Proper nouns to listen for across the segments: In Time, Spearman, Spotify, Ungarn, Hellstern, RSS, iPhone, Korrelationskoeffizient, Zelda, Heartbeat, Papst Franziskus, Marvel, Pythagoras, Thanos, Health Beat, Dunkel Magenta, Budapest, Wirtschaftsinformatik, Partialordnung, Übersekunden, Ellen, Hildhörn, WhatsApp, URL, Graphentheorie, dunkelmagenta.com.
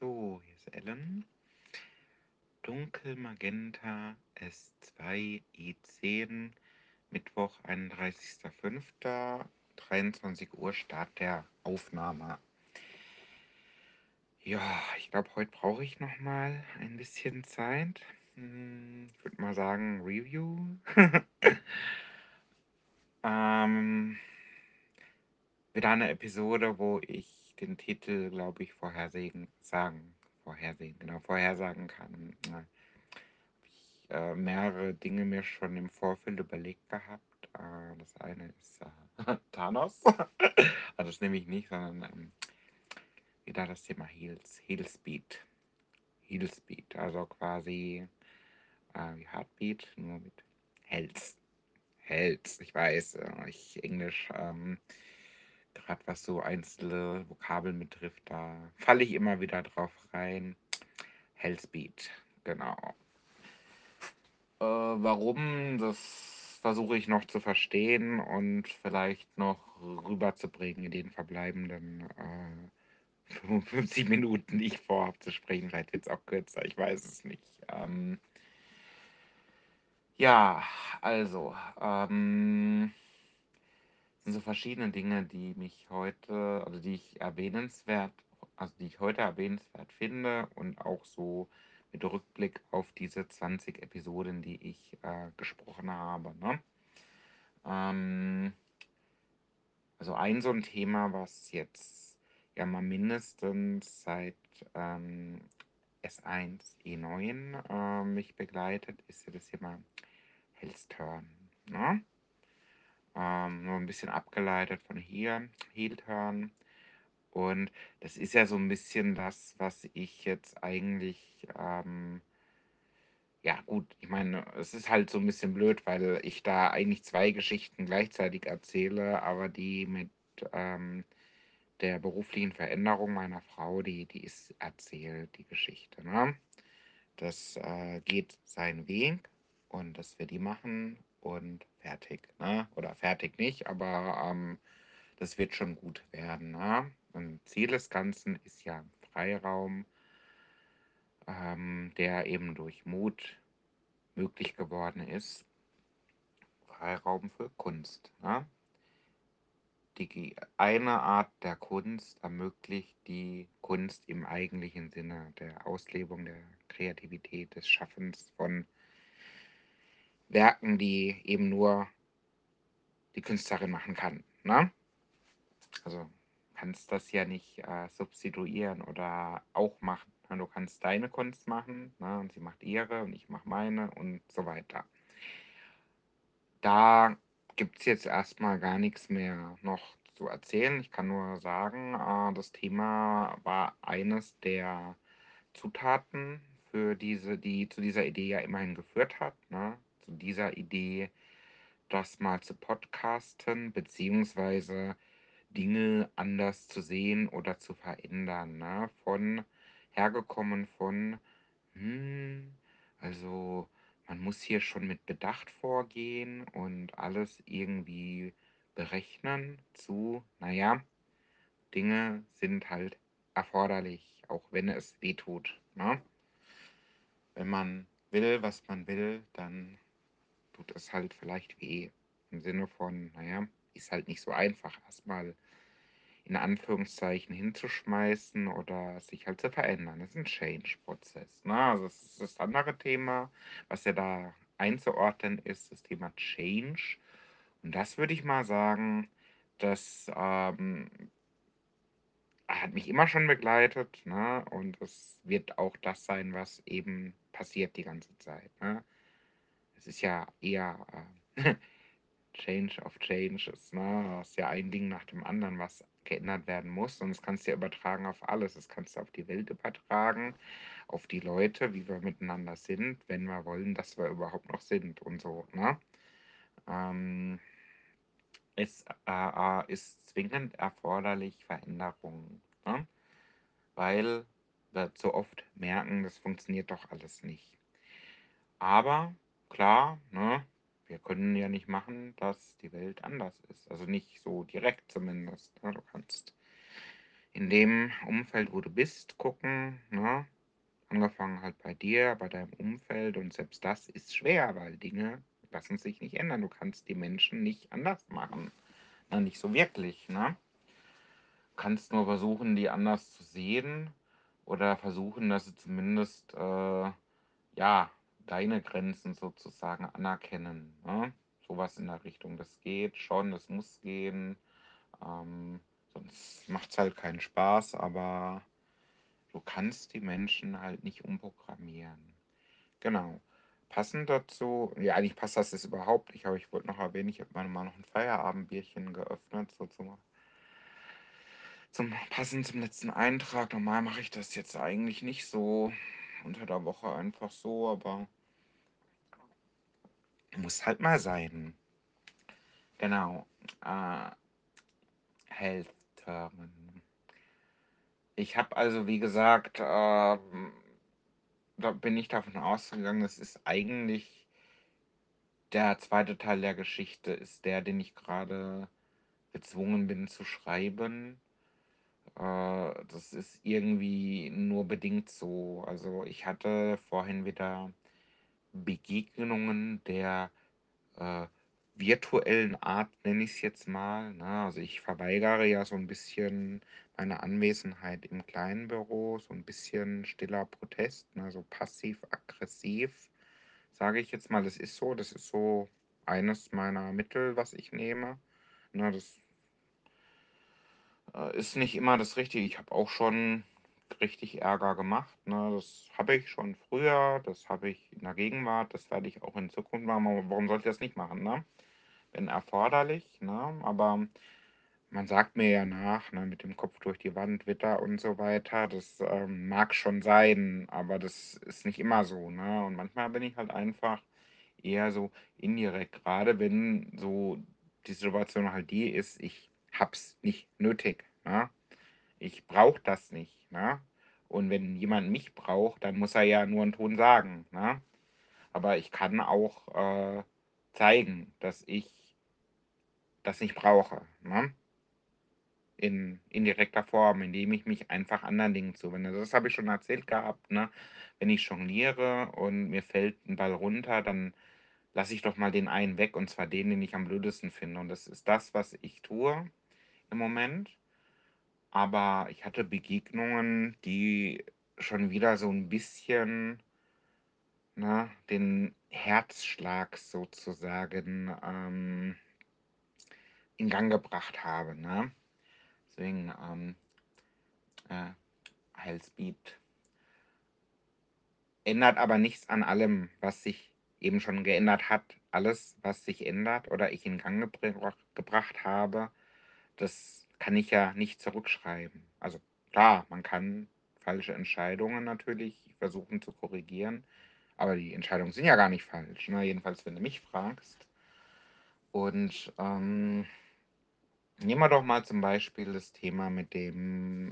So, hier ist Ellen. Dunkel Magenta S2 I10, Mittwoch, 31.05. 23 Uhr, Start der Aufnahme. Ja, ich glaube, heute brauche ich noch mal ein bisschen Zeit. Ich würde mal sagen, Review. Wieder eine Episode, wo ich den Titel, glaube ich, vorhersagen kann. Habe ich mehrere Dinge mir schon im Vorfeld überlegt gehabt. Das eine ist Thanos. Also das nehme ich nicht, sondern wieder das Thema Healspeed, also quasi wie Heartbeat, nur mit Hells. Ich weiß, ich Englisch. Gerade was so einzelne Vokabeln betrifft, da falle ich immer wieder drauf rein. Hellstern, genau. Warum, das versuche ich noch zu verstehen und vielleicht noch rüberzubringen in den verbleibenden 55 Minuten, die ich vorhabe zu sprechen. Vielleicht wird es auch kürzer, ich weiß es nicht. Ja, also... so verschiedene Dinge, die ich heute erwähnenswert finde und auch so mit Rückblick auf diese 20 Episoden, die ich gesprochen habe. Ne? Also so ein Thema, was jetzt ja mal mindestens seit S1 E9 mich begleitet, ist ja das Thema Hellstern. Ne? Nur ein bisschen abgeleitet von hier, Hildhörn. Und das ist ja so ein bisschen das, was ich jetzt eigentlich, ja gut, ich meine, es ist halt so ein bisschen blöd, weil ich da eigentlich zwei Geschichten gleichzeitig erzähle, aber die mit der beruflichen Veränderung meiner Frau, die ist erzählt, die Geschichte. Ne? Das geht seinen Weg und dass wir die machen und fertig, ne? Oder fertig nicht, aber das wird schon gut werden. Ne? Und Ziel des Ganzen ist ja Freiraum, der eben durch Mut möglich geworden ist. Freiraum für Kunst. Ne? Eine Art der Kunst ermöglicht die Kunst im eigentlichen Sinne der Auslebung, der Kreativität, des Schaffens von Werken, die eben nur die Künstlerin machen kann. Ne? Also kannst das ja nicht substituieren oder auch machen. Du kannst deine Kunst machen, ne? Und sie macht ihre und ich mache meine und so weiter. Da gibt es jetzt erstmal gar nichts mehr noch zu erzählen. Ich kann nur sagen, das Thema war eines der Zutaten für die zu dieser Idee ja immerhin geführt hat. Ne? Zu dieser Idee, das mal zu podcasten, beziehungsweise Dinge anders zu sehen oder zu verändern. Ne? Hergekommen von, also man muss hier schon mit Bedacht vorgehen und alles irgendwie berechnen zu, naja, Dinge sind halt erforderlich, auch wenn es weh tut. Ne? Wenn man will, was man will, dann tut es halt vielleicht weh. Im Sinne von, naja, ist halt nicht so einfach, erstmal in Anführungszeichen hinzuschmeißen oder sich halt zu verändern. Das ist ein Change-Prozess. Ne? Also das ist das andere Thema, was ja da einzuordnen ist, das Thema Change. Und das würde ich mal sagen, das hat mich immer schon begleitet. Ne? Und es wird auch das sein, was eben passiert die ganze Zeit. Ne? Es ist ja eher Change of Changes. Ne? Das ist ja ein Ding nach dem anderen, was geändert werden muss. Und das kannst du ja übertragen auf alles. Das kannst du auf die Welt übertragen, auf die Leute, wie wir miteinander sind, wenn wir wollen, dass wir überhaupt noch sind und so. Ne? Es ist zwingend erforderlich Veränderungen. Ne? Weil wir zu oft merken, das funktioniert doch alles nicht. Aber klar, ne, wir können ja nicht machen, dass die Welt anders ist. Also nicht so direkt zumindest. Ne? Du kannst in dem Umfeld, wo du bist, gucken, ne? Angefangen halt bei dir, bei deinem Umfeld, und selbst das ist schwer, weil Dinge lassen sich nicht ändern. Du kannst die Menschen nicht anders machen. Na, nicht so wirklich, ne? Du kannst nur versuchen, die anders zu sehen oder versuchen, dass sie zumindest, ja, deine Grenzen sozusagen anerkennen. Ne? Sowas in der Richtung, das geht schon, das muss gehen. Sonst macht es halt keinen Spaß, aber du kannst die Menschen halt nicht umprogrammieren. Genau. Passend dazu, ja, eigentlich passt das jetzt überhaupt nicht, aber ich wollte noch erwähnen, ich habe mal noch ein Feierabendbierchen geöffnet, so passend zum letzten Eintrag. Normal mache ich das jetzt eigentlich nicht so unter der Woche einfach so, aber muss halt mal sein. Genau. Hellstern. Ich habe also, wie gesagt, da bin ich davon ausgegangen, das ist eigentlich der zweite Teil der Geschichte, ist der, den ich gerade gezwungen bin zu schreiben. Das ist irgendwie nur bedingt so. Also ich hatte vorhin wieder Begegnungen der virtuellen Art, nenne ich es jetzt mal. Na, also ich verweigere ja so ein bisschen meine Anwesenheit im kleinen Büro, so ein bisschen stiller Protest, ne? So passiv-aggressiv, sage ich jetzt mal. Das ist so eines meiner Mittel, was ich nehme. Na, das ist nicht immer das Richtige. Ich habe auch schon richtig Ärger gemacht. Ne? Das habe ich schon früher, das habe ich in der Gegenwart, das werde ich auch in Zukunft machen. Aber warum sollte ich das nicht machen? Ne? Wenn erforderlich, ne? Aber man sagt mir ja nach, ne, mit dem Kopf durch die Wand, Witter und so weiter, das mag schon sein, aber das ist nicht immer so. Ne? Und manchmal bin ich halt einfach eher so indirekt, gerade wenn so die Situation halt die ist, ich hab's nicht nötig. Ne? Ich brauche das nicht. Ne? Und wenn jemand mich braucht, dann muss er ja nur einen Ton sagen. Ne? Aber ich kann auch zeigen, dass ich das nicht brauche. Ne? In direkter Form, indem ich mich einfach anderen Dingen zuwende. Das habe ich schon erzählt gehabt, ne? Wenn ich jongliere und mir fällt ein Ball runter, dann lasse ich doch mal den einen weg, und zwar den ich am blödesten finde. Und das ist das, was ich tue im Moment. Aber ich hatte Begegnungen, die schon wieder so ein bisschen, ne, den Herzschlag sozusagen in Gang gebracht haben, ne? Deswegen, Heartbeat ändert aber nichts an allem, was sich eben schon geändert hat. Alles, was sich ändert oder ich in Gang gebracht habe, das kann ich ja nicht zurückschreiben. Also klar, man kann falsche Entscheidungen natürlich versuchen zu korrigieren, aber die Entscheidungen sind ja gar nicht falsch, ne? Jedenfalls, wenn du mich fragst. Und nehmen wir doch mal zum Beispiel das Thema mit den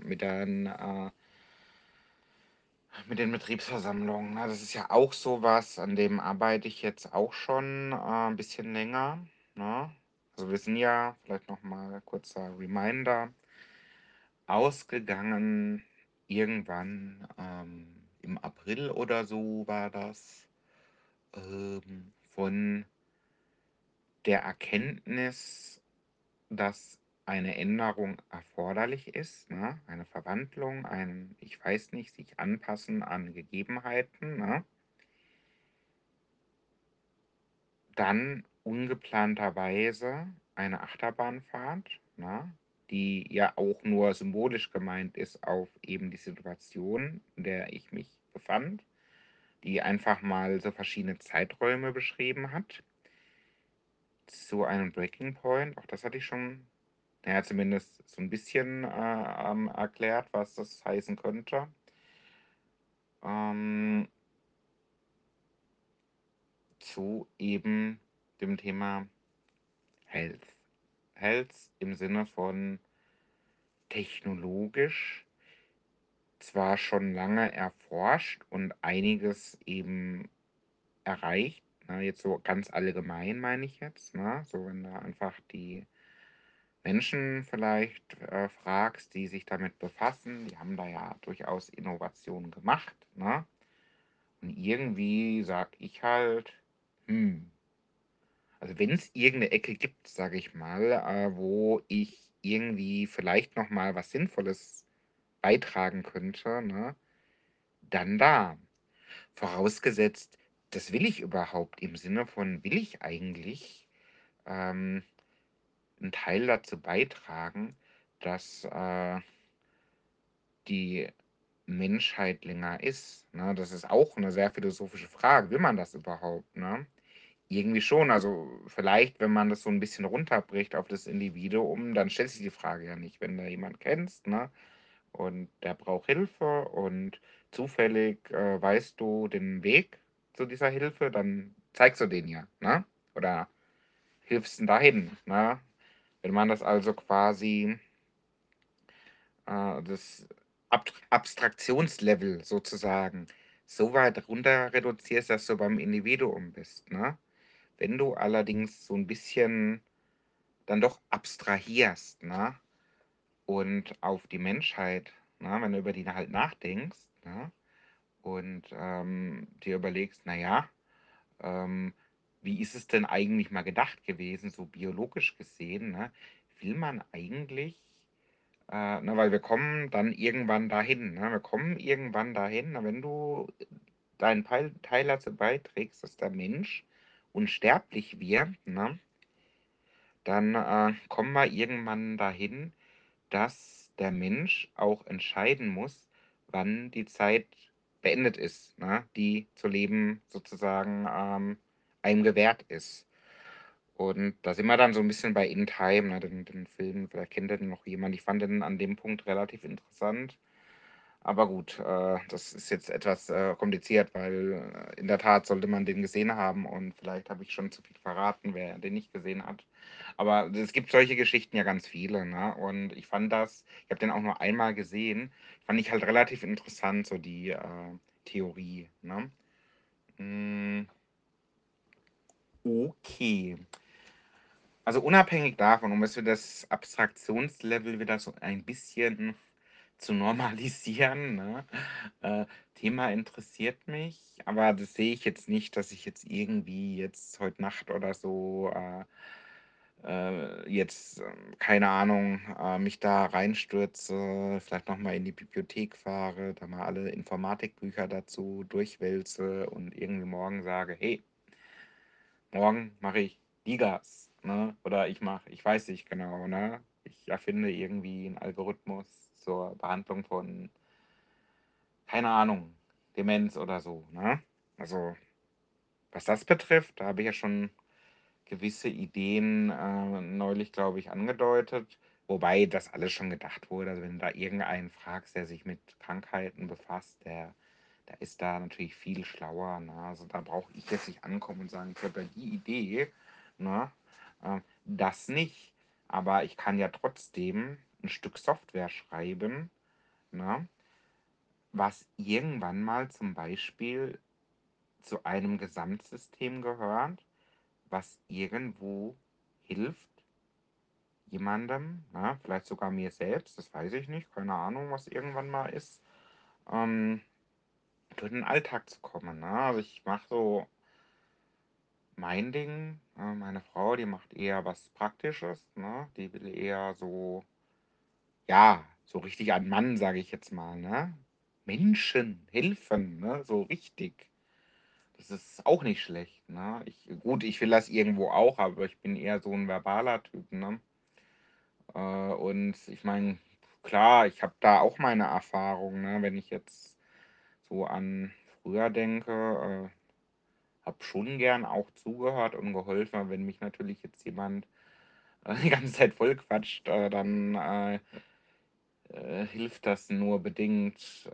Betriebsversammlungen. Das ist ja auch sowas, an dem arbeite ich jetzt auch schon ein bisschen länger. Ne? Also wir sind ja, vielleicht nochmal kurzer Reminder, ausgegangen irgendwann im April oder so war das, von der Erkenntnis, dass eine Änderung erforderlich ist, ne? Eine Verwandlung, ein, ich weiß nicht, sich anpassen an Gegebenheiten, ne? Dann ungeplanterweise eine Achterbahnfahrt, ne? Die ja auch nur symbolisch gemeint ist auf eben die Situation, in der ich mich befand, die einfach mal so verschiedene Zeiträume beschrieben hat, zu einem Breaking Point. Auch das hatte ich schon, naja, zumindest so ein bisschen erklärt, was das heißen könnte. Zu eben dem Thema Health. Health im Sinne von technologisch zwar schon lange erforscht und einiges eben erreicht, jetzt so ganz allgemein meine ich jetzt, ne? So wenn du einfach die Menschen vielleicht fragst, die sich damit befassen, die haben da ja durchaus Innovationen gemacht, ne? Und irgendwie sag ich halt, also wenn es irgendeine Ecke gibt, sage ich mal, wo ich irgendwie vielleicht nochmal was Sinnvolles beitragen könnte, ne? Dann da. Vorausgesetzt, das will ich überhaupt, im Sinne von, will ich eigentlich einen Teil dazu beitragen, dass die Menschheit länger ist. Ne? Das ist auch eine sehr philosophische Frage. Will man das überhaupt? Ne? Irgendwie schon. Also vielleicht, wenn man das so ein bisschen runterbricht auf das Individuum, dann stellt sich die Frage ja nicht. Wenn du jemanden kennst, ne? Und der braucht Hilfe und zufällig weißt du den Weg zu dieser Hilfe, dann zeigst du den ja. Ne? Oder hilfst du dahin. Ne? Wenn man das also quasi das Abstraktionslevel sozusagen so weit runter reduzierst, dass du beim Individuum bist. Ne? Wenn du allerdings so ein bisschen dann doch abstrahierst, ne? Und auf die Menschheit, ne? Wenn du über die halt nachdenkst, ne? Und dir überlegst, naja, wie ist es denn eigentlich mal gedacht gewesen, so biologisch gesehen, ne? Will man eigentlich, weil wir kommen dann irgendwann dahin, ne? Wir kommen irgendwann dahin, wenn du deinen Teil dazu beiträgst, dass der Mensch unsterblich wird, ne? Dann kommen wir irgendwann dahin, dass der Mensch auch entscheiden muss, wann die Zeit beendet ist, ne? Die zu leben sozusagen einem gewährt ist. Und da sind wir dann so ein bisschen bei In Time, ne? Den Film, vielleicht kennt den noch jemand. Ich fand den an dem Punkt relativ interessant. Aber gut, das ist jetzt etwas kompliziert, weil in der Tat sollte man den gesehen haben und vielleicht habe ich schon zu viel verraten, wer den nicht gesehen hat. Aber es gibt solche Geschichten ja ganz viele, ne? Und ich fand das, ich habe den auch nur einmal gesehen, fand ich halt relativ interessant, so die Theorie, ne? Okay. Also unabhängig davon, um es für das Abstraktionslevel wieder so ein bisschen zu normalisieren, ne? Thema interessiert mich, aber das sehe ich jetzt nicht, dass ich jetzt irgendwie jetzt heute Nacht oder so keine Ahnung, mich da reinstürze, vielleicht nochmal in die Bibliothek fahre, da mal alle Informatikbücher dazu durchwälze und irgendwie morgen sage, hey, morgen mache ich Ligas, ne? Oder ich weiß nicht genau, ne? Ich erfinde irgendwie einen Algorithmus zur Behandlung von, keine Ahnung, Demenz oder so, ne? Also, was das betrifft, da habe ich ja schon gewisse Ideen neulich, glaube ich, angedeutet, wobei das alles schon gedacht wurde. Also wenn du da irgendeinen fragst, der sich mit Krankheiten befasst, der ist da natürlich viel schlauer, ne? Also da brauche ich jetzt nicht ankommen und sagen, ich habe ja die Idee, ne? Das nicht, aber ich kann ja trotzdem ein Stück Software schreiben, ne? Was irgendwann mal zum Beispiel zu einem Gesamtsystem gehört, was irgendwo hilft jemandem, ne? Vielleicht sogar mir selbst, das weiß ich nicht, keine Ahnung, was irgendwann mal ist, durch den Alltag zu kommen. Ne? Also ich mache so mein Ding, meine Frau, die macht eher was Praktisches, ne? Die will eher so, ja, so richtig an Mann, sage ich jetzt mal, ne? Menschen helfen, ne? So richtig. Das ist auch nicht schlecht, ne? Ich will das irgendwo auch, aber ich bin eher so ein verbaler Typ, ne? Und ich meine, klar, ich habe da auch meine Erfahrung, ne? Wenn ich jetzt so an früher denke, habe schon gern auch zugehört und geholfen, wenn mich natürlich jetzt jemand die ganze Zeit voll quatscht, dann hilft das nur bedingt.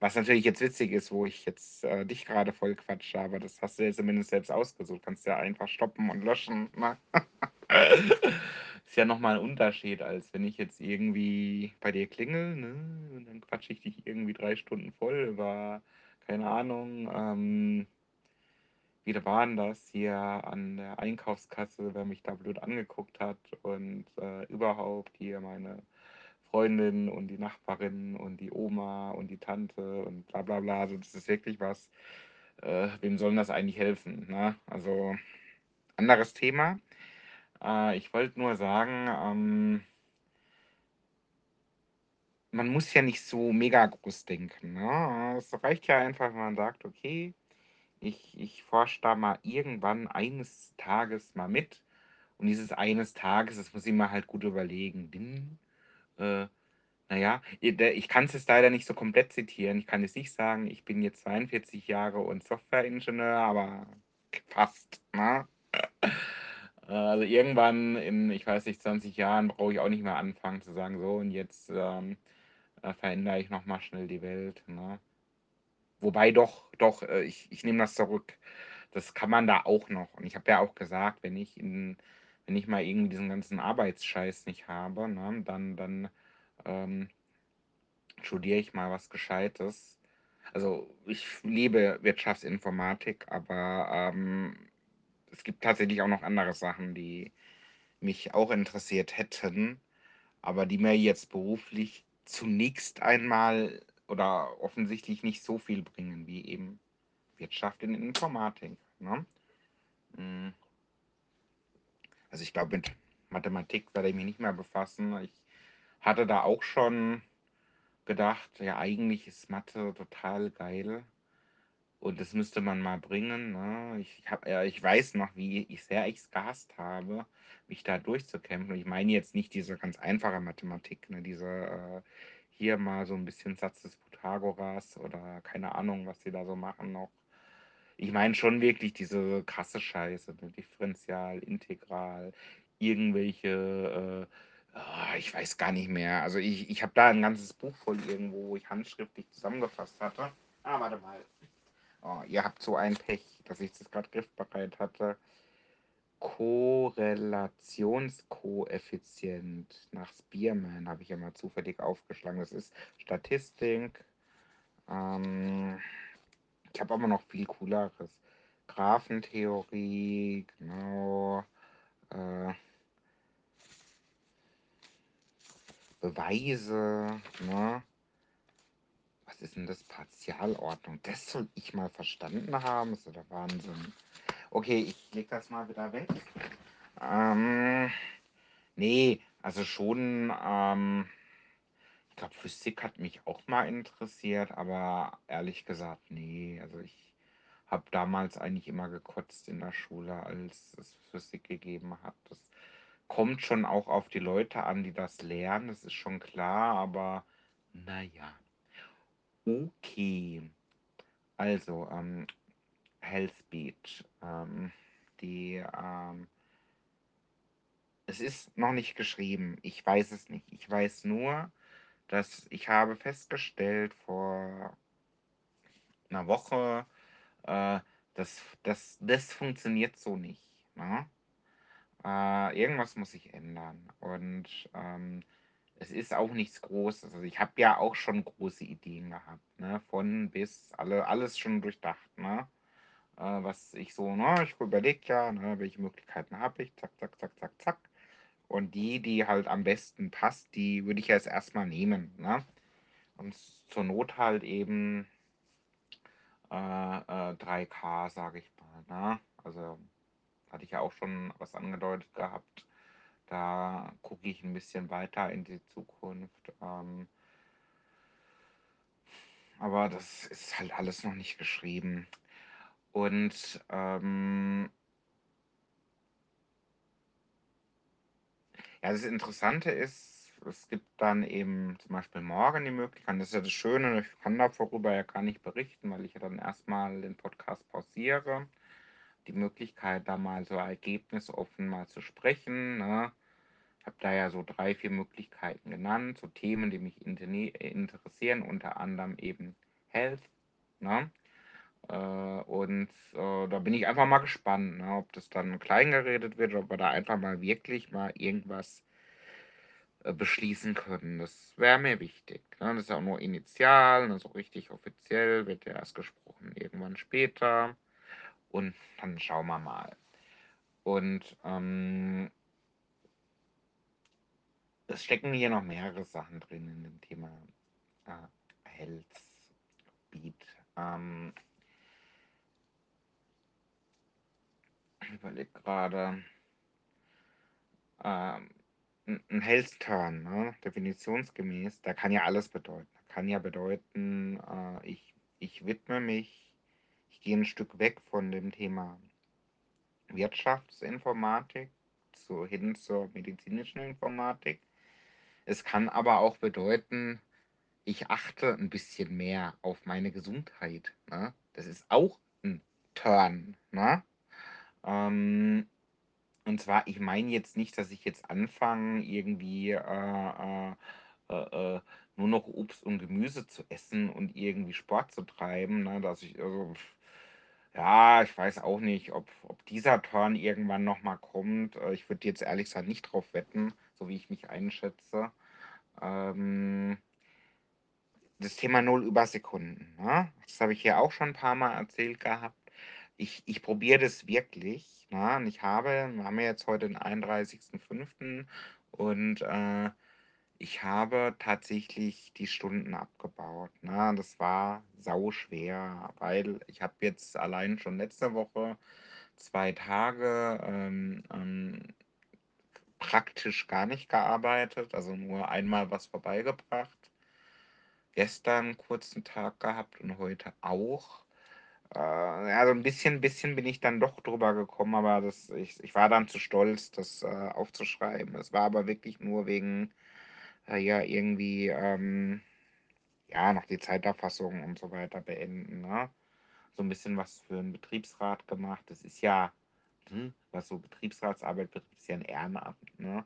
Was natürlich jetzt witzig ist, wo ich jetzt dich gerade voll quatsche, aber das hast du ja zumindest selbst ausgesucht. Kannst ja einfach stoppen und löschen. Ist ja nochmal ein Unterschied, als wenn ich jetzt irgendwie bei dir klingel, ne? Und dann quatsche ich dich irgendwie 3 Stunden voll über, keine Ahnung, Viele waren das hier an der Einkaufskasse, wer mich da blöd angeguckt hat und überhaupt hier meine Freundin und die Nachbarin und die Oma und die Tante und bla bla bla. Also das ist wirklich was, wem soll das eigentlich helfen, ne? Also anderes Thema. Ich wollte nur sagen, man muss ja nicht so mega groß denken, ne? Es reicht ja einfach, wenn man sagt, okay, ich forsche da mal irgendwann eines Tages mal mit. Und dieses eines Tages, das muss ich mir halt gut überlegen. Naja, ich kann es jetzt leider nicht so komplett zitieren. Ich kann es nicht sagen, ich bin jetzt 42 Jahre und Softwareingenieur, aber fast, ne? Also irgendwann in, ich weiß nicht, 20 Jahren brauche ich auch nicht mehr anfangen zu sagen, so und jetzt verändere ich nochmal schnell die Welt, ne? Wobei doch, ich nehme das zurück. Das kann man da auch noch. Und ich habe ja auch gesagt, wenn ich mal irgendwie diesen ganzen Arbeitsscheiß nicht habe, ne, dann studiere ich mal was Gescheites. Also ich liebe Wirtschaftsinformatik, aber es gibt tatsächlich auch noch andere Sachen, die mich auch interessiert hätten, aber die mir jetzt beruflich zunächst einmal oder offensichtlich nicht so viel bringen wie eben Wirtschaft in Informatik, ne? Also ich glaube, mit Mathematik werde ich mich nicht mehr befassen. Ich hatte da auch schon gedacht, ja eigentlich ist Mathe total geil und das müsste man mal bringen, ne? Ich weiß noch, wie sehr ich es gehasst habe, mich da durchzukämpfen. Und ich meine jetzt nicht diese ganz einfache Mathematik, ne? Diese hier mal so ein bisschen Satz des Pythagoras oder keine Ahnung, was die da so machen noch. Ich meine schon wirklich diese krasse Scheiße, ne? Differential, Integral, irgendwelche, ich weiß gar nicht mehr. Also ich habe da ein ganzes Buch voll irgendwo, wo ich handschriftlich zusammengefasst hatte. Ah, warte mal. Oh, ihr habt so ein Pech, dass ich das gerade griffbereit hatte. Korrelationskoeffizient nach Spearman habe ich ja mal zufällig aufgeschlagen. Das ist Statistik. Ich habe aber noch viel Cooleres. Graphentheorie, genau. Beweise, ne? Was ist denn das? Partialordnung. Das soll ich mal verstanden haben. Das ist der Wahnsinn. Okay, ich leg das mal wieder weg. Nee, also schon, ich glaube, Physik hat mich auch mal interessiert, aber ehrlich gesagt, nee. Also ich habe damals eigentlich immer gekotzt in der Schule, als es Physik gegeben hat. Das kommt schon auch auf die Leute an, die das lernen, das ist schon klar, aber naja. Okay, also, Heartbeat. Es ist noch nicht geschrieben. Ich weiß es nicht. Ich weiß nur, dass ich habe festgestellt vor einer Woche, dass das funktioniert so nicht, ne? Irgendwas muss sich ändern. Und es ist auch nichts Großes. Also ich habe ja auch schon große Ideen gehabt, ne? Von bis, alles schon durchdacht, ne? Was ich so, ne, ich überlege ja, ne, welche Möglichkeiten habe ich, zack, zack, zack, zack, zack. Und die halt am besten passt, die würde ich jetzt erstmal nehmen, ne? Und zur Not halt eben 3K, sage ich mal, ne? Also hatte ich ja auch schon was angedeutet gehabt. Da gucke ich ein bisschen weiter in die Zukunft. Aber das ist halt alles noch nicht geschrieben. Und ja, das Interessante ist, es gibt dann eben zum Beispiel morgen die Möglichkeit, das ist ja das Schöne, ich kann da vorüber ja gar nicht berichten, weil ich ja dann erstmal den Podcast pausiere, die Möglichkeit da mal so ergebnisoffen mal zu sprechen, ne? Ich habe da ja so 3, 4 Möglichkeiten genannt, so Themen, die mich interessieren, unter anderem eben Health, ne? Und da bin ich einfach mal gespannt, ne, ob das dann klein geredet wird, ob wir da einfach mal wirklich mal irgendwas beschließen können. Das wäre mir wichtig, ne? Das ist auch nur initial, ne, so richtig offiziell wird ja erst gesprochen, irgendwann später. und dann schauen wir mal. Und es stecken hier noch mehrere Sachen drin in dem Thema Heartbeat. Ich überlege gerade, ein Hellstern, ne? Definitionsgemäß, da kann ja alles bedeuten. Da kann ja bedeuten, ich widme mich, ich gehe ein Stück weg von dem Thema Wirtschaftsinformatik hin zur medizinischen Informatik. Es kann aber auch bedeuten, ich achte ein bisschen mehr auf meine Gesundheit. Ne? Das ist auch ein Turn. Ne? Und zwar, ich meine jetzt nicht, dass ich jetzt anfange, irgendwie nur noch Obst und Gemüse zu essen und irgendwie Sport zu treiben, ne? Dass ich, also, ja, ich weiß auch nicht, ob dieser Turn irgendwann nochmal kommt. Ich würde jetzt ehrlich gesagt nicht drauf wetten, so wie ich mich einschätze. Das Thema 0 Übersekunden, ne? Das habe ich hier auch schon ein paar Mal erzählt gehabt. Ich probiere das wirklich. Na? Und wir haben ja jetzt heute den 31.05. und ich habe tatsächlich die Stunden abgebaut. Na? Das war sauschwer, weil ich habe jetzt allein schon letzte Woche 2 Tage praktisch gar nicht gearbeitet, also nur einmal was vorbeigebracht. Gestern einen kurzen Tag gehabt und heute auch. Also ein bisschen bin ich dann doch drüber gekommen, aber ich war dann zu stolz, das aufzuschreiben. Es war aber wirklich nur wegen, ja, irgendwie, ja, noch die Zeiterfassung und so weiter beenden, ne? So ein bisschen was für einen Betriebsrat gemacht. Das ist ja, was so Betriebsratsarbeit betrifft, ist ja ein Ehrenamt, ne?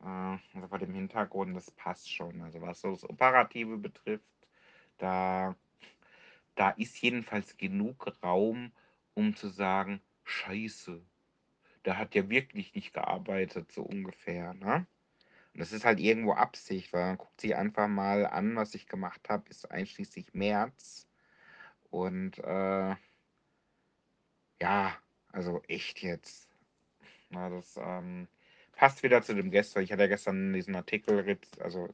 Also vor dem Hintergrund, das passt schon. Also was so das Operative betrifft, da ist jedenfalls genug Raum, um zu sagen, Scheiße, da hat ja wirklich nicht gearbeitet, so ungefähr. Ne? Und das ist halt irgendwo Absicht, weil man guckt sich einfach mal an, was ich gemacht habe, ist einschließlich März. Und ja, also echt jetzt. Na, das passt wieder zu dem gestern. Ich hatte ja gestern diesen Artikel, also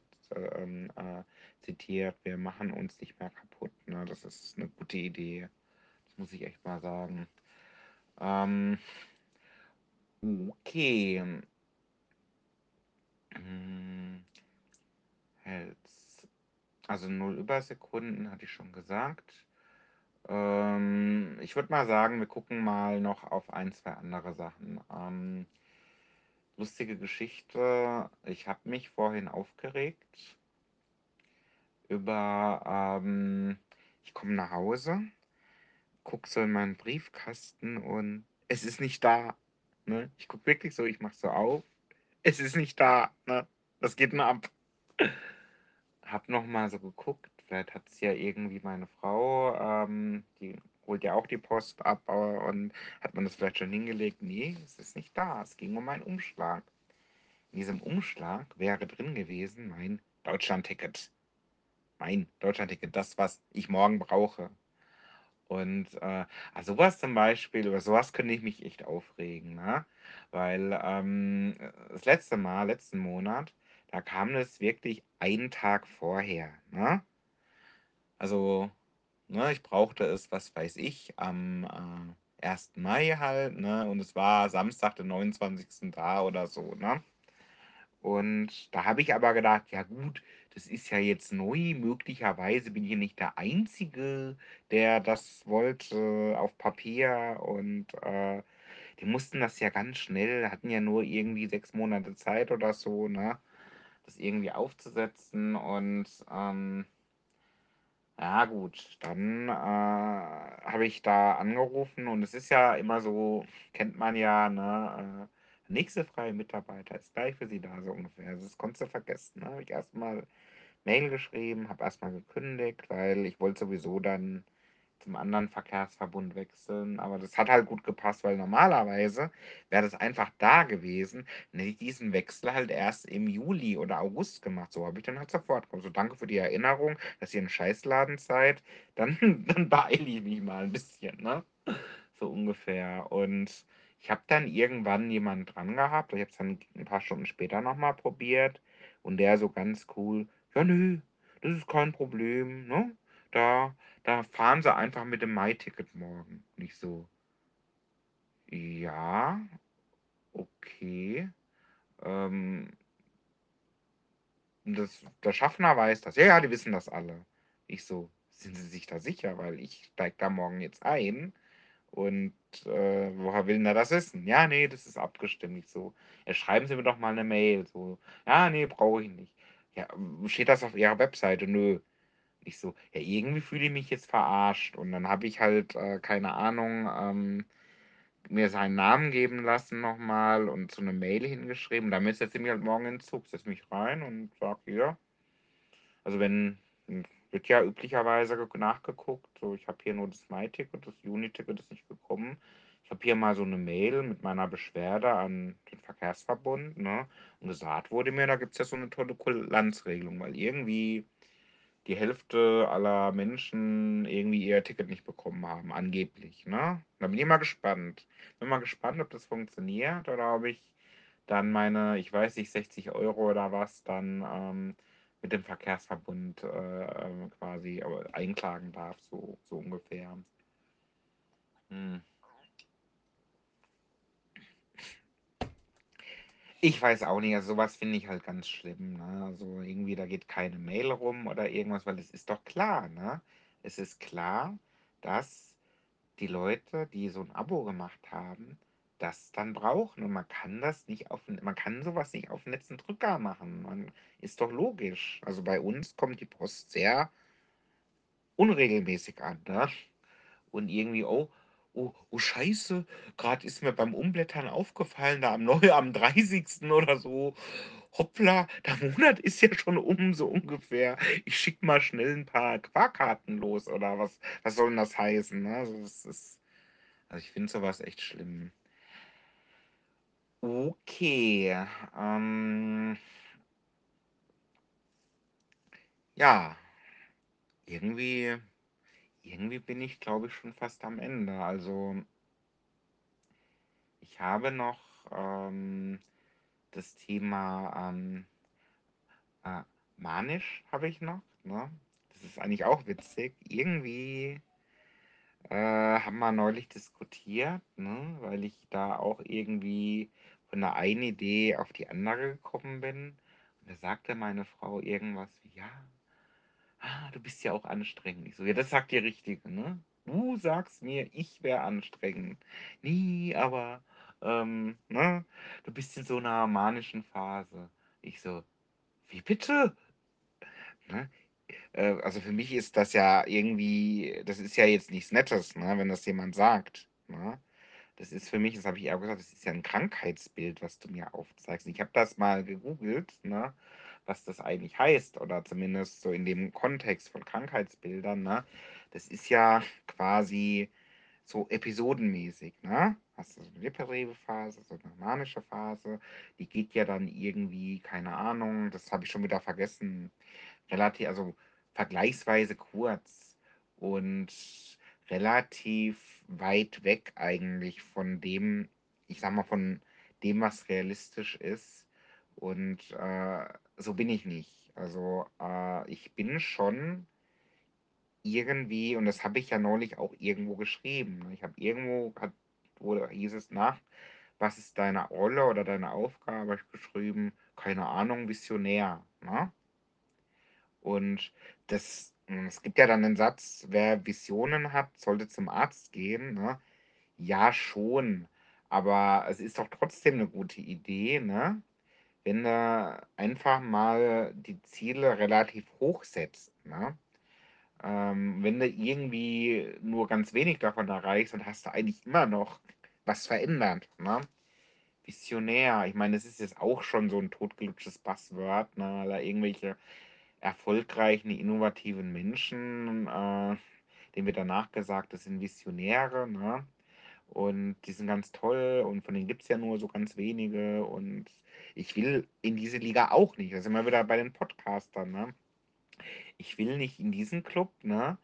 zitiert, wir machen uns nicht mehr kaputt. Ne? Das ist eine gute Idee. Das muss ich echt mal sagen. Okay. Also 0 Übersekunden, hatte ich schon gesagt. Ich würde mal sagen, wir gucken mal noch auf 1, 2 andere Sachen. Lustige Geschichte. Ich habe mich vorhin aufgeregt über, ich komme nach Hause, gucke so in meinen Briefkasten und es ist nicht da. Ne? Ich gucke wirklich so, ich mache so auf, es ist nicht da. Ne? Was geht denn ab? Hab nochmal so geguckt, vielleicht hat es ja irgendwie meine Frau, die holt ja auch die Post ab, und hat man das vielleicht schon hingelegt? Nee, es ist nicht da, es ging um einen Umschlag. In diesem Umschlag wäre drin gewesen mein Deutschland-Ticket. Mein Deutschland-Ticket, das, was ich morgen brauche. Und also sowas zum Beispiel, über sowas könnte ich mich echt aufregen, ne? Weil das letzte Mal, letzten Monat, da kam das wirklich einen Tag vorher, ne? Also, ne, ich brauchte es, was weiß ich, am 1. Mai halt, ne? Und es war Samstag, den 29. da oder so, ne? Und da habe ich aber gedacht, ja gut, das ist ja jetzt neu, möglicherweise bin ich nicht der Einzige, der das wollte auf Papier, und die mussten das ja ganz schnell, hatten ja nur irgendwie 6 Monate Zeit oder so, ne, das irgendwie aufzusetzen, und ja gut, dann habe ich da angerufen, und es ist ja immer so, kennt man ja, ne, nächste freie Mitarbeiter ist gleich für Sie da, so ungefähr. Also das konntest du vergessen. Ne? Habe ich erstmal Mail geschrieben, habe erstmal gekündigt, weil ich wollte sowieso dann zum anderen Verkehrsverbund wechseln. Aber das hat halt gut gepasst, weil normalerweise wäre das einfach da gewesen, dann hätte ich diesen Wechsel halt erst im Juli oder August gemacht. So habe ich dann halt sofort kommen. So, danke für die Erinnerung, dass ihr einen Scheißladen seid. Dann beeile ich mich mal ein bisschen. Ne? so ungefähr. Und ich habe dann irgendwann jemanden dran gehabt, ich habe es dann ein paar Stunden später nochmal probiert und der so ganz cool, ja nö, das ist kein Problem, ne? Da fahren sie einfach mit dem Mai-Ticket morgen. Nicht so. Ja, okay. Der Schaffner weiß das. Ja, die wissen das alle. Ich so, sind sie sich da sicher? Weil ich steige da morgen jetzt ein. Und woher will denn er das wissen? Ja, nee, das ist abgestimmt. Ich so, ja, schreiben Sie mir doch mal eine Mail. So, ja, nee, brauche ich nicht. Ja, steht das auf Ihrer Webseite? Nö. Ich so, ja, irgendwie fühle ich mich jetzt verarscht. Und dann habe ich halt, keine Ahnung, mir seinen Namen geben lassen nochmal und so eine Mail hingeschrieben. Damit setze ich mich halt morgen in den Zug, setze mich rein und sage, ja. Also wenn, wird ja üblicherweise nachgeguckt, so ich habe hier nur das Mai-Ticket, das Juni-Ticket ist nicht gekommen. Ich habe hier mal so eine Mail mit meiner Beschwerde an den Verkehrsverbund, ne? Und gesagt wurde mir, da gibt es ja so eine tolle Kulanzregelung, weil irgendwie die Hälfte aller Menschen irgendwie ihr Ticket nicht bekommen haben, angeblich, ne? Da bin ich mal gespannt. Bin mal gespannt, ob das funktioniert oder ob ich dann meine, ich weiß nicht, 60 € oder was, dann mit dem Verkehrsverbund quasi einklagen darf, so ungefähr. Hm. Ich weiß auch nicht, also sowas finde ich halt ganz schlimm, ne? Also irgendwie, da geht keine Mail rum oder irgendwas, weil es ist doch klar, ne? Es ist klar, dass die Leute, die so ein Abo gemacht haben, das dann brauchen. Und man kann sowas nicht auf den letzten Drücker machen. Ist doch logisch. Also bei uns kommt die Post sehr unregelmäßig an, ne? Und irgendwie, oh, scheiße, gerade ist mir beim Umblättern aufgefallen, da am 30. oder so, hoppla, der Monat ist ja schon um, so ungefähr. Ich schicke mal schnell ein paar Quarkkarten los oder was soll denn das heißen? Ne? Also, ich finde sowas echt schlimm. Okay, ja, irgendwie bin ich, glaube ich, schon fast am Ende. Also, ich habe noch das Thema manisch habe ich noch, ne? Das ist eigentlich auch witzig. Irgendwie haben wir neulich diskutiert, ne? Weil ich da auch irgendwie von der einen Idee auf die andere gekommen bin. Und da sagte meine Frau irgendwas wie, ja, du bist ja auch anstrengend. Ich so, ja, das sagt die Richtige, ne? Du sagst mir, ich wäre anstrengend. Nee, aber, ne? Du bist in so einer manischen Phase. Ich so, wie bitte? Ne? Also für mich ist das ja irgendwie, das ist ja jetzt nichts Nettes, ne? Wenn das jemand sagt, ne? Das ist für mich, das habe ich eher gesagt, das ist ja ein Krankheitsbild, was du mir aufzeigst. Ich habe das mal gegoogelt, ne? Was das eigentlich heißt, oder zumindest so in dem Kontext von Krankheitsbildern, ne? Das ist ja quasi so episodenmäßig, ne? Hast du so eine depressive Phase, so eine manische Phase, die geht ja dann irgendwie, keine Ahnung, das habe ich schon wieder vergessen, relativ, also vergleichsweise kurz und relativ weit weg eigentlich von dem, ich sag mal, von dem, was realistisch ist. Und so bin ich nicht. Also ich bin schon irgendwie, und das habe ich ja neulich auch irgendwo geschrieben. Ich habe irgendwo, hieß es nach, was ist deine Rolle oder deine Aufgabe? Habe ich geschrieben, keine Ahnung, Visionär. Ne? Und es gibt ja dann den Satz, wer Visionen hat, sollte zum Arzt gehen. Ne? Ja, schon. Aber es ist doch trotzdem eine gute Idee, ne? Wenn du einfach mal die Ziele relativ hoch setzt, ne? Wenn du irgendwie nur ganz wenig davon erreichst, dann hast du eigentlich immer noch was verändert, ne? Visionär, ich meine, das ist jetzt auch schon so ein totgelutschtes Buzzword, ne? Weil da irgendwelche erfolgreichen, innovativen Menschen, denen wird danach gesagt, das sind Visionäre, ne? Und die sind ganz toll und von denen gibt es ja nur so ganz wenige und ich will in diese Liga auch nicht. Da sind wir wieder bei den Podcastern, ne? Ich will nicht in diesen Club, ne?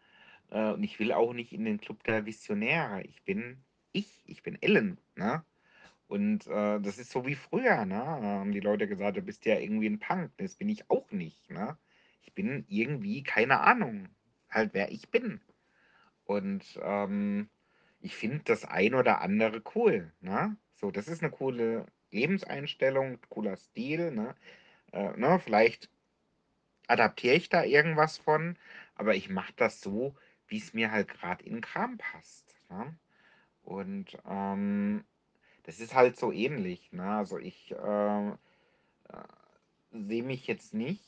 Und ich will auch nicht in den Club der Visionäre. Ich bin Ich bin Ellen, ne? Und das ist so wie früher, ne? Haben die Leute gesagt, du bist ja irgendwie ein Punk. Das bin ich auch nicht, ne? Ich bin irgendwie, keine Ahnung, halt wer ich bin. Und ich finde das ein oder andere cool, ne? So, das ist eine coole Lebenseinstellung, cooler Stil, ne? Ne? Vielleicht adaptiere ich da irgendwas von, aber ich mache das so, wie es mir halt gerade in den Kram passt, ne? Und das ist halt so ähnlich, ne? Also ich sehe mich jetzt nicht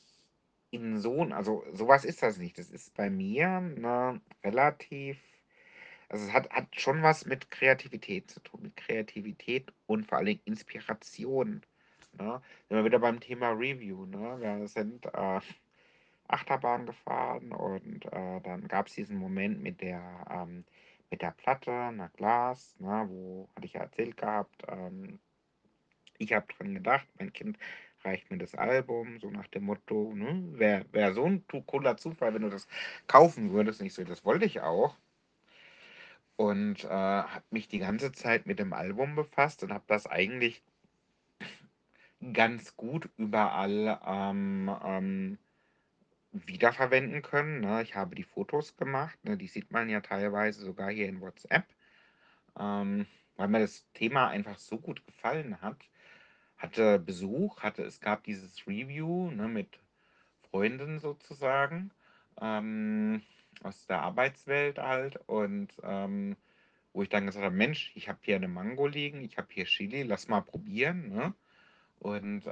in also sowas ist das nicht. Das ist bei mir, ne, relativ, also es hat schon was mit Kreativität zu tun, mit Kreativität und vor allem Inspiration, ne? Sind wir wieder beim Thema Review, ne? Wir sind Achterbahn gefahren und dann gab es diesen Moment mit der Platte, na Glas, ne, wo hatte ich ja erzählt gehabt, ich habe dran gedacht, mein Kind reicht mir das Album, so nach dem Motto, ne, wär so ein cooler Zufall, wenn du das kaufen würdest, nicht so, das wollte ich auch. Und habe mich die ganze Zeit mit dem Album befasst und habe das eigentlich ganz gut überall wiederverwenden können, ne? Ich habe die Fotos gemacht, ne? Die sieht man ja teilweise sogar hier in WhatsApp, weil mir das Thema einfach so gut gefallen hat. Hatte Besuch, es gab dieses Review, ne, mit Freunden sozusagen, aus der Arbeitswelt halt, und wo ich dann gesagt habe, Mensch, ich habe hier eine Mango liegen, ich habe hier Chili, lass mal probieren, ne? Und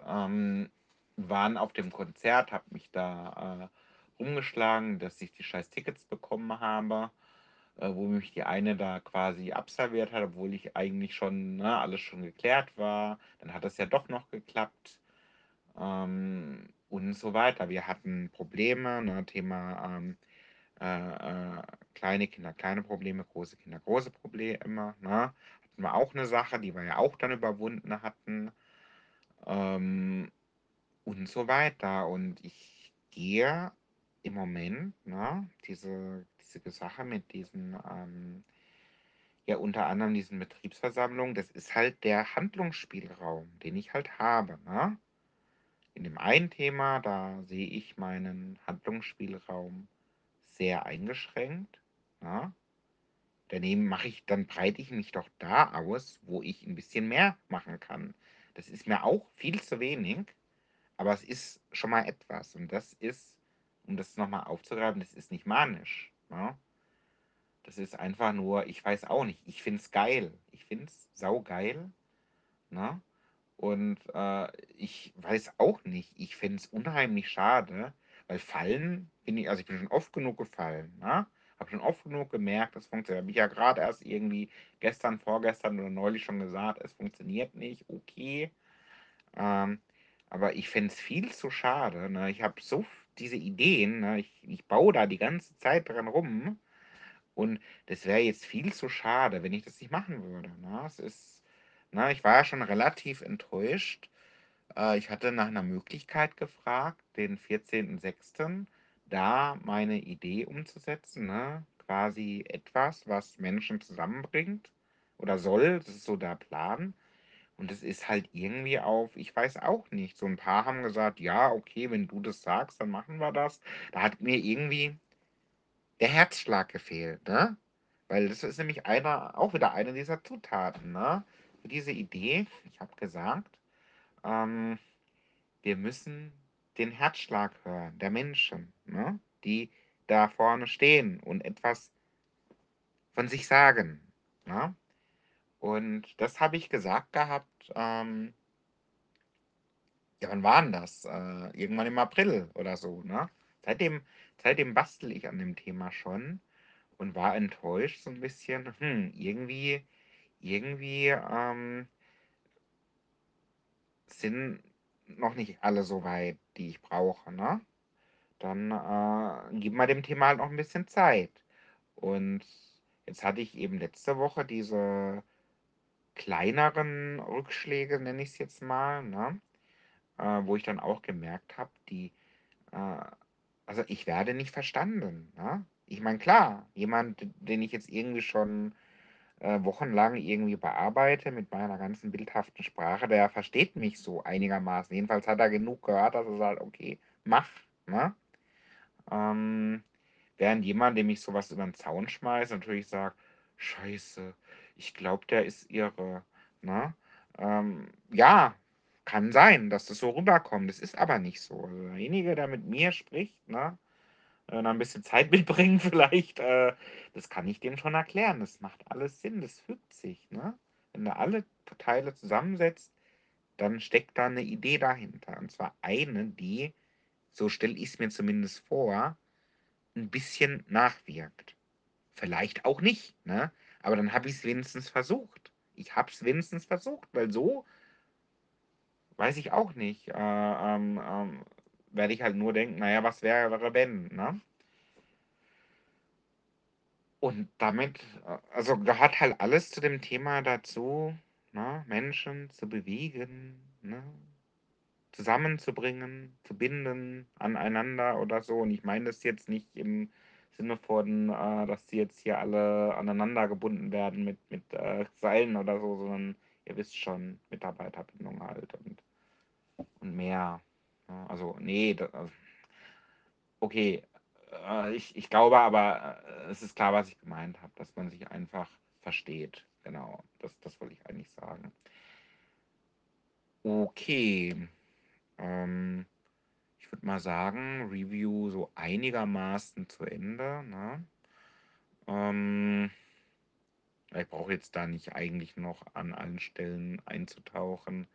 waren auf dem Konzert, habe mich da rumgeschlagen, dass ich die scheiß Tickets bekommen habe, wo mich die eine da quasi abserviert hat, obwohl ich eigentlich schon, ne, alles schon geklärt war. Dann hat das ja doch noch geklappt, und so weiter. Wir hatten Probleme, ne, Thema kleine Kinder, kleine Probleme, große Kinder, große Probleme. Ne? Hatten wir auch eine Sache, die wir ja auch dann überwunden hatten. Und so weiter. Und ich gehe im Moment, ne, diese Sache mit diesen, ja, unter anderem diesen Betriebsversammlungen, das ist halt der Handlungsspielraum, den ich halt habe, ne? In dem einen Thema, da sehe ich meinen Handlungsspielraum sehr eingeschränkt, ne? Daneben breite ich mich doch da aus, wo ich ein bisschen mehr machen kann. Das ist mir auch viel zu wenig. Aber es ist schon mal etwas. Und das ist, um das nochmal aufzugreifen, das ist nicht manisch, ne? Das ist einfach nur, ich weiß auch nicht, ich finde es geil. Ich finde es saugeil, ne? Und ich weiß auch nicht, ich finde es unheimlich schade, weil fallen bin ich, also ich bin schon oft genug gefallen, ne? Habe schon oft genug gemerkt, das funktioniert. Habe ich ja gerade erst irgendwie gestern, vorgestern oder neulich schon gesagt, es funktioniert nicht, okay. Aber ich finde es viel zu schade, ne? Ich habe so diese Ideen, ne? Ich baue da die ganze Zeit dran rum. Und das wäre jetzt viel zu schade, wenn ich das nicht machen würde, ne? Es ist, ne? Ich war ja schon relativ enttäuscht. Ich hatte nach einer Möglichkeit gefragt, den 14.06. da meine Idee umzusetzen, ne? Quasi etwas, was Menschen zusammenbringt oder soll. Das ist so der Plan. Und es ist halt irgendwie auf, ich weiß auch nicht, so ein paar haben gesagt, ja, okay, wenn du das sagst, dann machen wir das. Da hat mir irgendwie der Herzschlag gefehlt, ne? Weil das ist nämlich auch wieder eine dieser Zutaten, ne? Für diese Idee, ich habe gesagt, wir müssen den Herzschlag hören, der Menschen, ne? Die da vorne stehen und etwas von sich sagen, ne? Und das habe ich gesagt gehabt, ja, wann war denn das? Irgendwann im April oder so, ne? Seitdem bastel ich an dem Thema schon und war enttäuscht so ein bisschen. Irgendwie sind noch nicht alle so weit, die ich brauche, ne? Dann gib mal dem Thema halt noch ein bisschen Zeit. Und jetzt hatte ich eben letzte Woche diese kleineren Rückschläge, nenne ich es jetzt mal, ne? Wo ich dann auch gemerkt habe, also ich werde nicht verstanden, ne? Ich meine, klar, jemand, den ich jetzt irgendwie schon wochenlang irgendwie bearbeite mit meiner ganzen bildhaften Sprache, der versteht mich so einigermaßen. Jedenfalls hat er genug gehört, dass er sagt, okay, mach, ne? Während jemand, dem ich sowas über den Zaun schmeiße, natürlich sagt, scheiße, ich glaube, der ist irre, ne? Ja, kann sein, dass das so rüberkommt. Das ist aber nicht so. Also derjenige, der mit mir spricht, ne? Ein bisschen Zeit mitbringen vielleicht, das kann ich dem schon erklären. Das macht alles Sinn, das fügt sich. Ne? Wenn du alle Teile zusammensetzt, dann steckt da eine Idee dahinter. Und zwar eine, die, so stelle ich es mir zumindest vor, ein bisschen nachwirkt. Vielleicht auch nicht, ne? Aber dann habe ich es wenigstens versucht. Ich habe es wenigstens versucht, weil so, weiß ich auch nicht, werde ich halt nur denken, naja, was wäre wenn, ne? Und damit, also gehört halt alles zu dem Thema dazu, ne? Menschen zu bewegen, ne? Zusammenzubringen, zu binden aneinander oder so. Und ich meine das jetzt nicht im Sinne von, dass die jetzt hier alle aneinander gebunden werden mit Seilen oder so, sondern ihr wisst schon, Mitarbeiterbindung halt und mehr. Also, nee, okay, ich glaube aber, es ist klar, was ich gemeint habe, dass man sich einfach versteht, genau, das wollte ich eigentlich sagen. Okay, ich würde mal sagen, Review so einigermaßen zu Ende, ne? Ich brauche jetzt da nicht eigentlich noch an allen Stellen einzutauchen,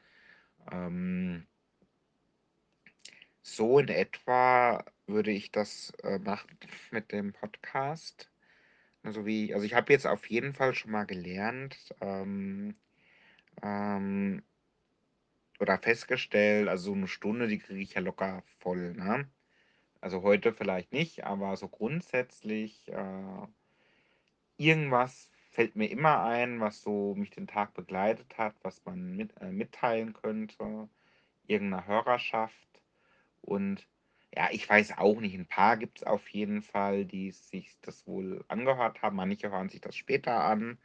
so in etwa würde ich das machen mit dem Podcast. Also ich habe jetzt auf jeden Fall schon mal gelernt oder festgestellt, also so eine Stunde, die kriege ich ja locker voll. Ne? Also heute vielleicht nicht, aber so grundsätzlich irgendwas fällt mir immer ein, was so mich den Tag begleitet hat, was man mitteilen könnte, irgendeiner Hörerschaft. Und ja, ich weiß auch nicht, ein paar gibt es auf jeden Fall, die sich das wohl angehört haben. Manche hören sich das später an,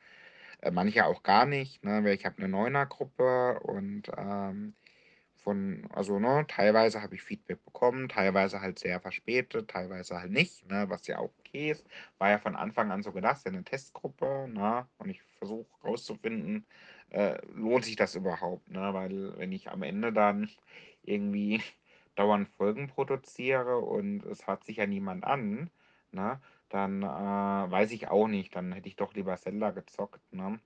manche auch gar nicht. Ne? Weil ich habe eine 9er-Gruppe und teilweise habe ich Feedback bekommen, teilweise halt sehr verspätet, teilweise halt nicht, ne? Was ja auch okay ist. War ja von Anfang an so gedacht, ja eine Testgruppe, ne? Und ich versuche rauszufinden, lohnt sich das überhaupt, ne? Weil wenn ich am Ende dann irgendwie dauernd Folgen produziere und es hört sich ja niemand an, ne? Dann weiß ich auch nicht, dann hätte ich doch lieber Zelda gezockt, ne?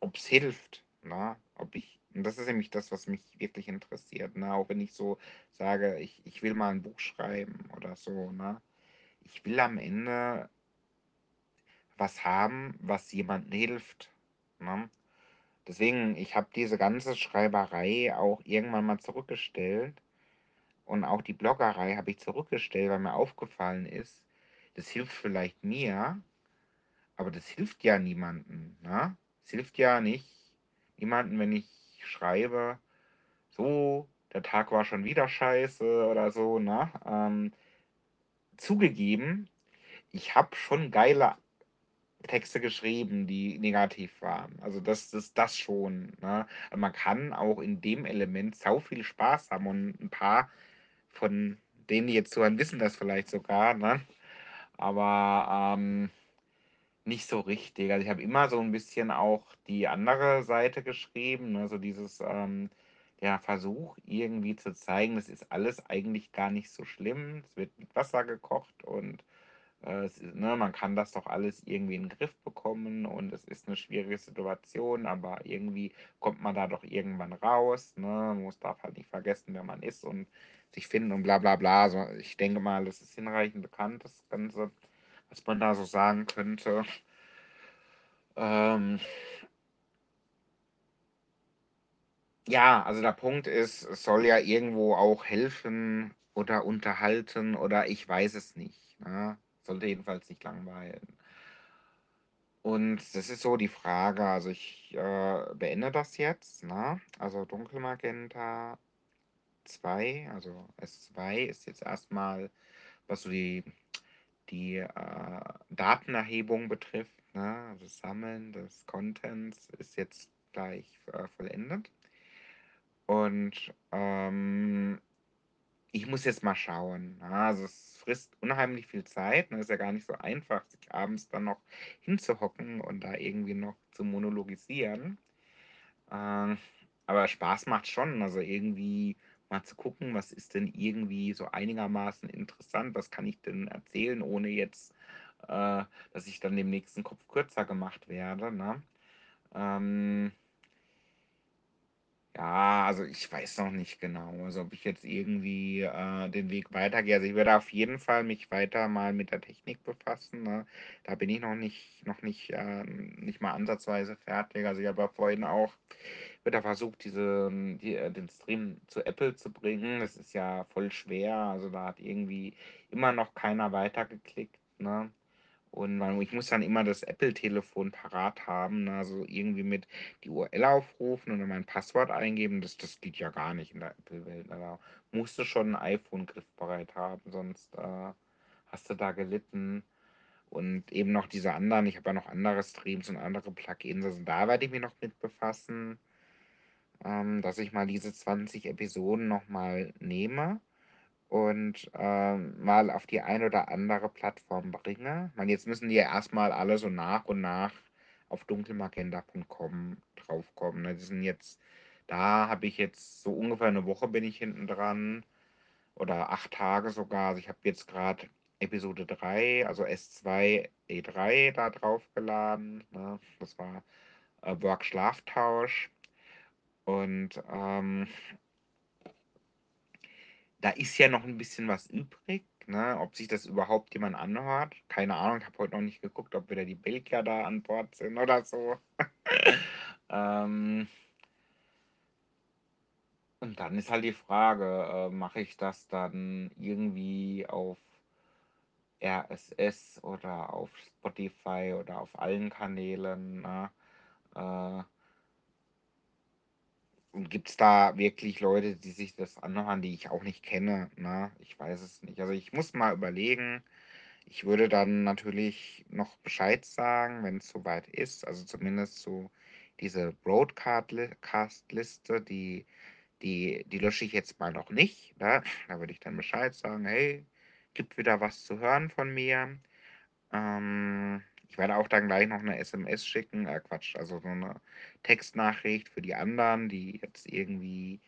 Ob es hilft, ne? Und das ist nämlich das, was mich wirklich interessiert, ne? Auch wenn ich so sage, ich will mal ein Buch schreiben oder so, ne? Ich will am Ende was haben, was jemandem hilft, ne? Deswegen, ich habe diese ganze Schreiberei auch irgendwann mal zurückgestellt und auch die Bloggerei habe ich zurückgestellt, weil mir aufgefallen ist, das hilft vielleicht mir, aber das hilft ja niemandem. Ne? Es hilft ja niemandem, wenn ich schreibe, so, der Tag war schon wieder scheiße oder so. Ne? Zugegeben, ich habe schon geile Texte geschrieben, die negativ waren. Also das ist das schon. Ne? Man kann auch in dem Element sau viel Spaß haben und ein paar von denen, die jetzt zuhören, wissen das vielleicht sogar. Ne? Aber nicht so richtig. Also ich habe immer so ein bisschen auch die andere Seite geschrieben. Ne? So dieses Versuch irgendwie zu zeigen, das ist alles eigentlich gar nicht so schlimm. Es wird mit Wasser gekocht und man kann das doch alles irgendwie in den Griff bekommen und es ist eine schwierige Situation, aber irgendwie kommt man da doch irgendwann raus. Ne? Man darf halt nicht vergessen, wer man ist und sich finden und bla bla bla. Also ich denke mal, das ist hinreichend bekannt, das Ganze, was man da so sagen könnte. Ja, also der Punkt ist, es soll ja irgendwo auch helfen oder unterhalten oder ich weiß es nicht. Ne? Sollte jedenfalls nicht langweilen. Und das ist so die Frage, also ich beende das jetzt, ne? Also Dunkel Magenta 2, also S2 ist jetzt erstmal, was so die die Datenerhebung betrifft, ne? Das Sammeln des Contents ist jetzt gleich vollendet. Und ich muss jetzt mal schauen. Also es frisst unheimlich viel Zeit. Es ist ja gar nicht so einfach, sich abends dann noch hinzuhocken und da irgendwie noch zu monologisieren. Aber Spaß macht schon. Also irgendwie mal zu gucken, was ist denn irgendwie so einigermaßen interessant, was kann ich denn erzählen, ohne jetzt, dass ich dann dem nächsten Kopf kürzer gemacht werde. Ne? Ja, also ich weiß noch nicht genau, also ob ich jetzt irgendwie den Weg weitergehe. Also ich werde auf jeden Fall mich weiter mal mit der Technik befassen. Ne? Da bin ich noch nicht mal ansatzweise fertig. Also ich habe ja vorhin auch wieder versucht, den Stream zu Apple zu bringen. Das ist ja voll schwer. Also da hat irgendwie immer noch keiner weitergeklickt, ne? Und ich muss dann immer das Apple-Telefon parat haben, ne? Also irgendwie mit die URL aufrufen und dann mein Passwort eingeben. Das geht ja gar nicht in der Apple-Welt. Ne? Da musst du schon ein iPhone griffbereit haben, sonst hast du da gelitten. Und eben noch diese anderen, ich habe ja noch andere Streams und andere Plugins, also da werde ich mich noch mit befassen, dass ich mal diese 20 Episoden nochmal nehme. Und mal auf die ein oder andere Plattform bringe. Man, jetzt müssen die ja erstmal alle so nach und nach auf dunkelmagenta.com draufkommen. Ne? Die sind jetzt, da habe ich jetzt so ungefähr eine Woche bin ich hinten dran. Oder 8 Tage sogar. Also ich habe jetzt gerade Episode 3, also S2, E3 da draufgeladen. Ne? Das war Work-Schlaftausch. Und da ist ja noch ein bisschen was übrig, ne? Ob sich das überhaupt jemand anhört. Keine Ahnung, ich habe heute noch nicht geguckt, ob wieder die Belgier da an Bord sind oder so. Und dann ist halt die Frage, mache ich das dann irgendwie auf RSS oder auf Spotify oder auf allen Kanälen, ne? Und gibt es da wirklich Leute, die sich das anhören, die ich auch nicht kenne? Ne? Ich weiß es nicht. Also ich muss mal überlegen. Ich würde dann natürlich noch Bescheid sagen, wenn es soweit ist. Also zumindest so diese Broadcast-Liste, die lösche ich jetzt mal noch nicht. Ne? Da würde ich dann Bescheid sagen, hey, gibt wieder was zu hören von mir. Ich werde auch dann gleich noch eine SMS schicken, Quatsch, also so eine Textnachricht für die anderen, die jetzt irgendwie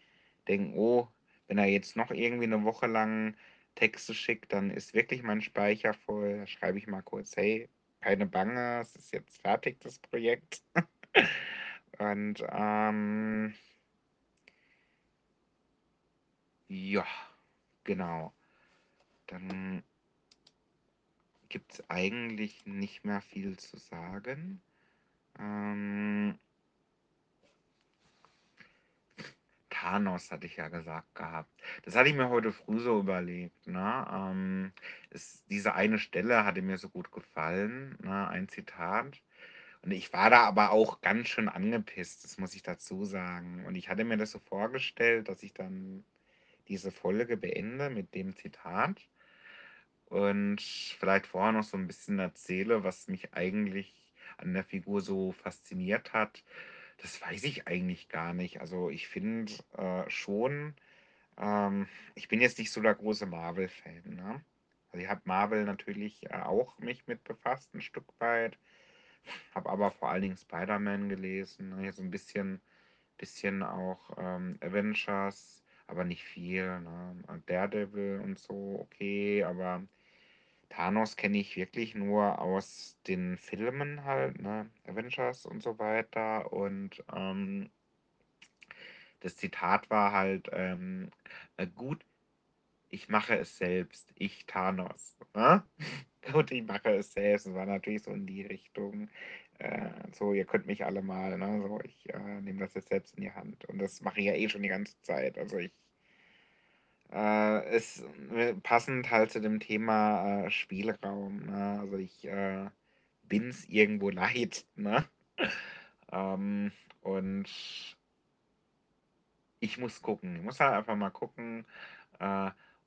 denken, oh, wenn er jetzt noch irgendwie eine Woche lang Texte schickt, dann ist wirklich mein Speicher voll. Da schreibe ich mal kurz, hey, keine Bange, es ist jetzt fertig, das Projekt. Und ja, genau. Dann gibt es eigentlich nicht mehr viel zu sagen. Thanos hatte ich ja gesagt gehabt. Das hatte ich mir heute früh so überlegt. Ne? Diese eine Stelle hatte mir so gut gefallen, ne? Ein Zitat. Und ich war da aber auch ganz schön angepisst, das muss ich dazu sagen. Und ich hatte mir das so vorgestellt, dass ich dann diese Folge beende mit dem Zitat. Und vielleicht vorher noch so ein bisschen erzähle, was mich eigentlich an der Figur so fasziniert hat. Das weiß ich eigentlich gar nicht. Also ich finde schon, ich bin jetzt nicht so der große Marvel-Fan. Ne? Also ich habe Marvel natürlich auch mich mit befasst, ein Stück weit. Habe aber vor allen Dingen Spider-Man gelesen. Ne? So ein bisschen auch Avengers, aber nicht viel. Ne? Daredevil und so, okay, aber Thanos kenne ich wirklich nur aus den Filmen halt, ne? Avengers und so weiter. Und das Zitat war halt, gut, ich mache es selbst, ich Thanos. Ne? Gut, ich mache es selbst. Es war natürlich so in die Richtung, so, ihr könnt mich alle mal, ne? So, ich nehme das jetzt selbst in die Hand. Und das mache ich ja eh schon die ganze Zeit. Also ich ist passend halt zu dem Thema Spielraum. Ne? Also ich bin's irgendwo leid. Ne? Und ich muss gucken. Ich muss halt einfach mal gucken,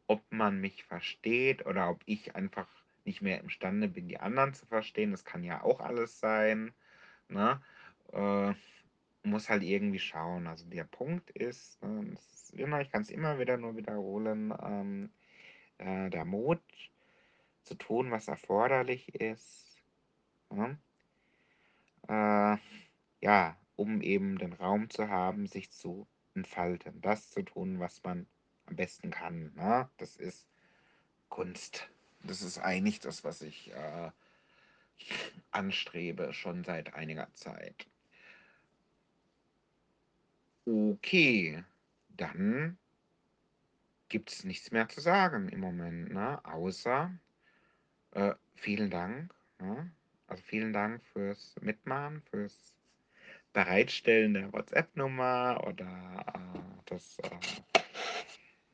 ob man mich versteht oder ob ich einfach nicht mehr imstande bin, die anderen zu verstehen. Das kann ja auch alles sein. Ne? Muss halt irgendwie schauen. Also der Punkt ist, ich kann es immer wieder nur wiederholen, der Mut zu tun, was erforderlich ist, ne? Ja, um eben den Raum zu haben, sich zu entfalten, das zu tun, was man am besten kann. Ne? Das ist Kunst. Das ist eigentlich das, was ich anstrebe, schon seit einiger Zeit. Okay, dann gibt es nichts mehr zu sagen im Moment, ne? Außer vielen Dank. Ne? Also vielen Dank fürs Mitmachen, fürs Bereitstellen der WhatsApp-Nummer oder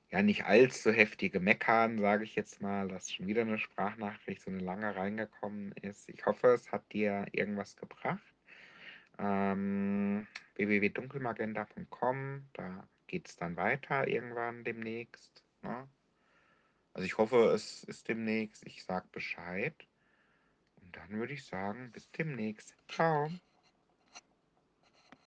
ja, nicht allzu heftige Meckern, sage ich jetzt mal, dass schon wieder eine Sprachnachricht so eine lange reingekommen ist. Ich hoffe, es hat dir irgendwas gebracht. www.dunkelmagenta.com, da geht es dann weiter irgendwann demnächst. Ne? Also ich hoffe, es ist demnächst. Ich sage Bescheid. Und dann würde ich sagen, bis demnächst. Ciao.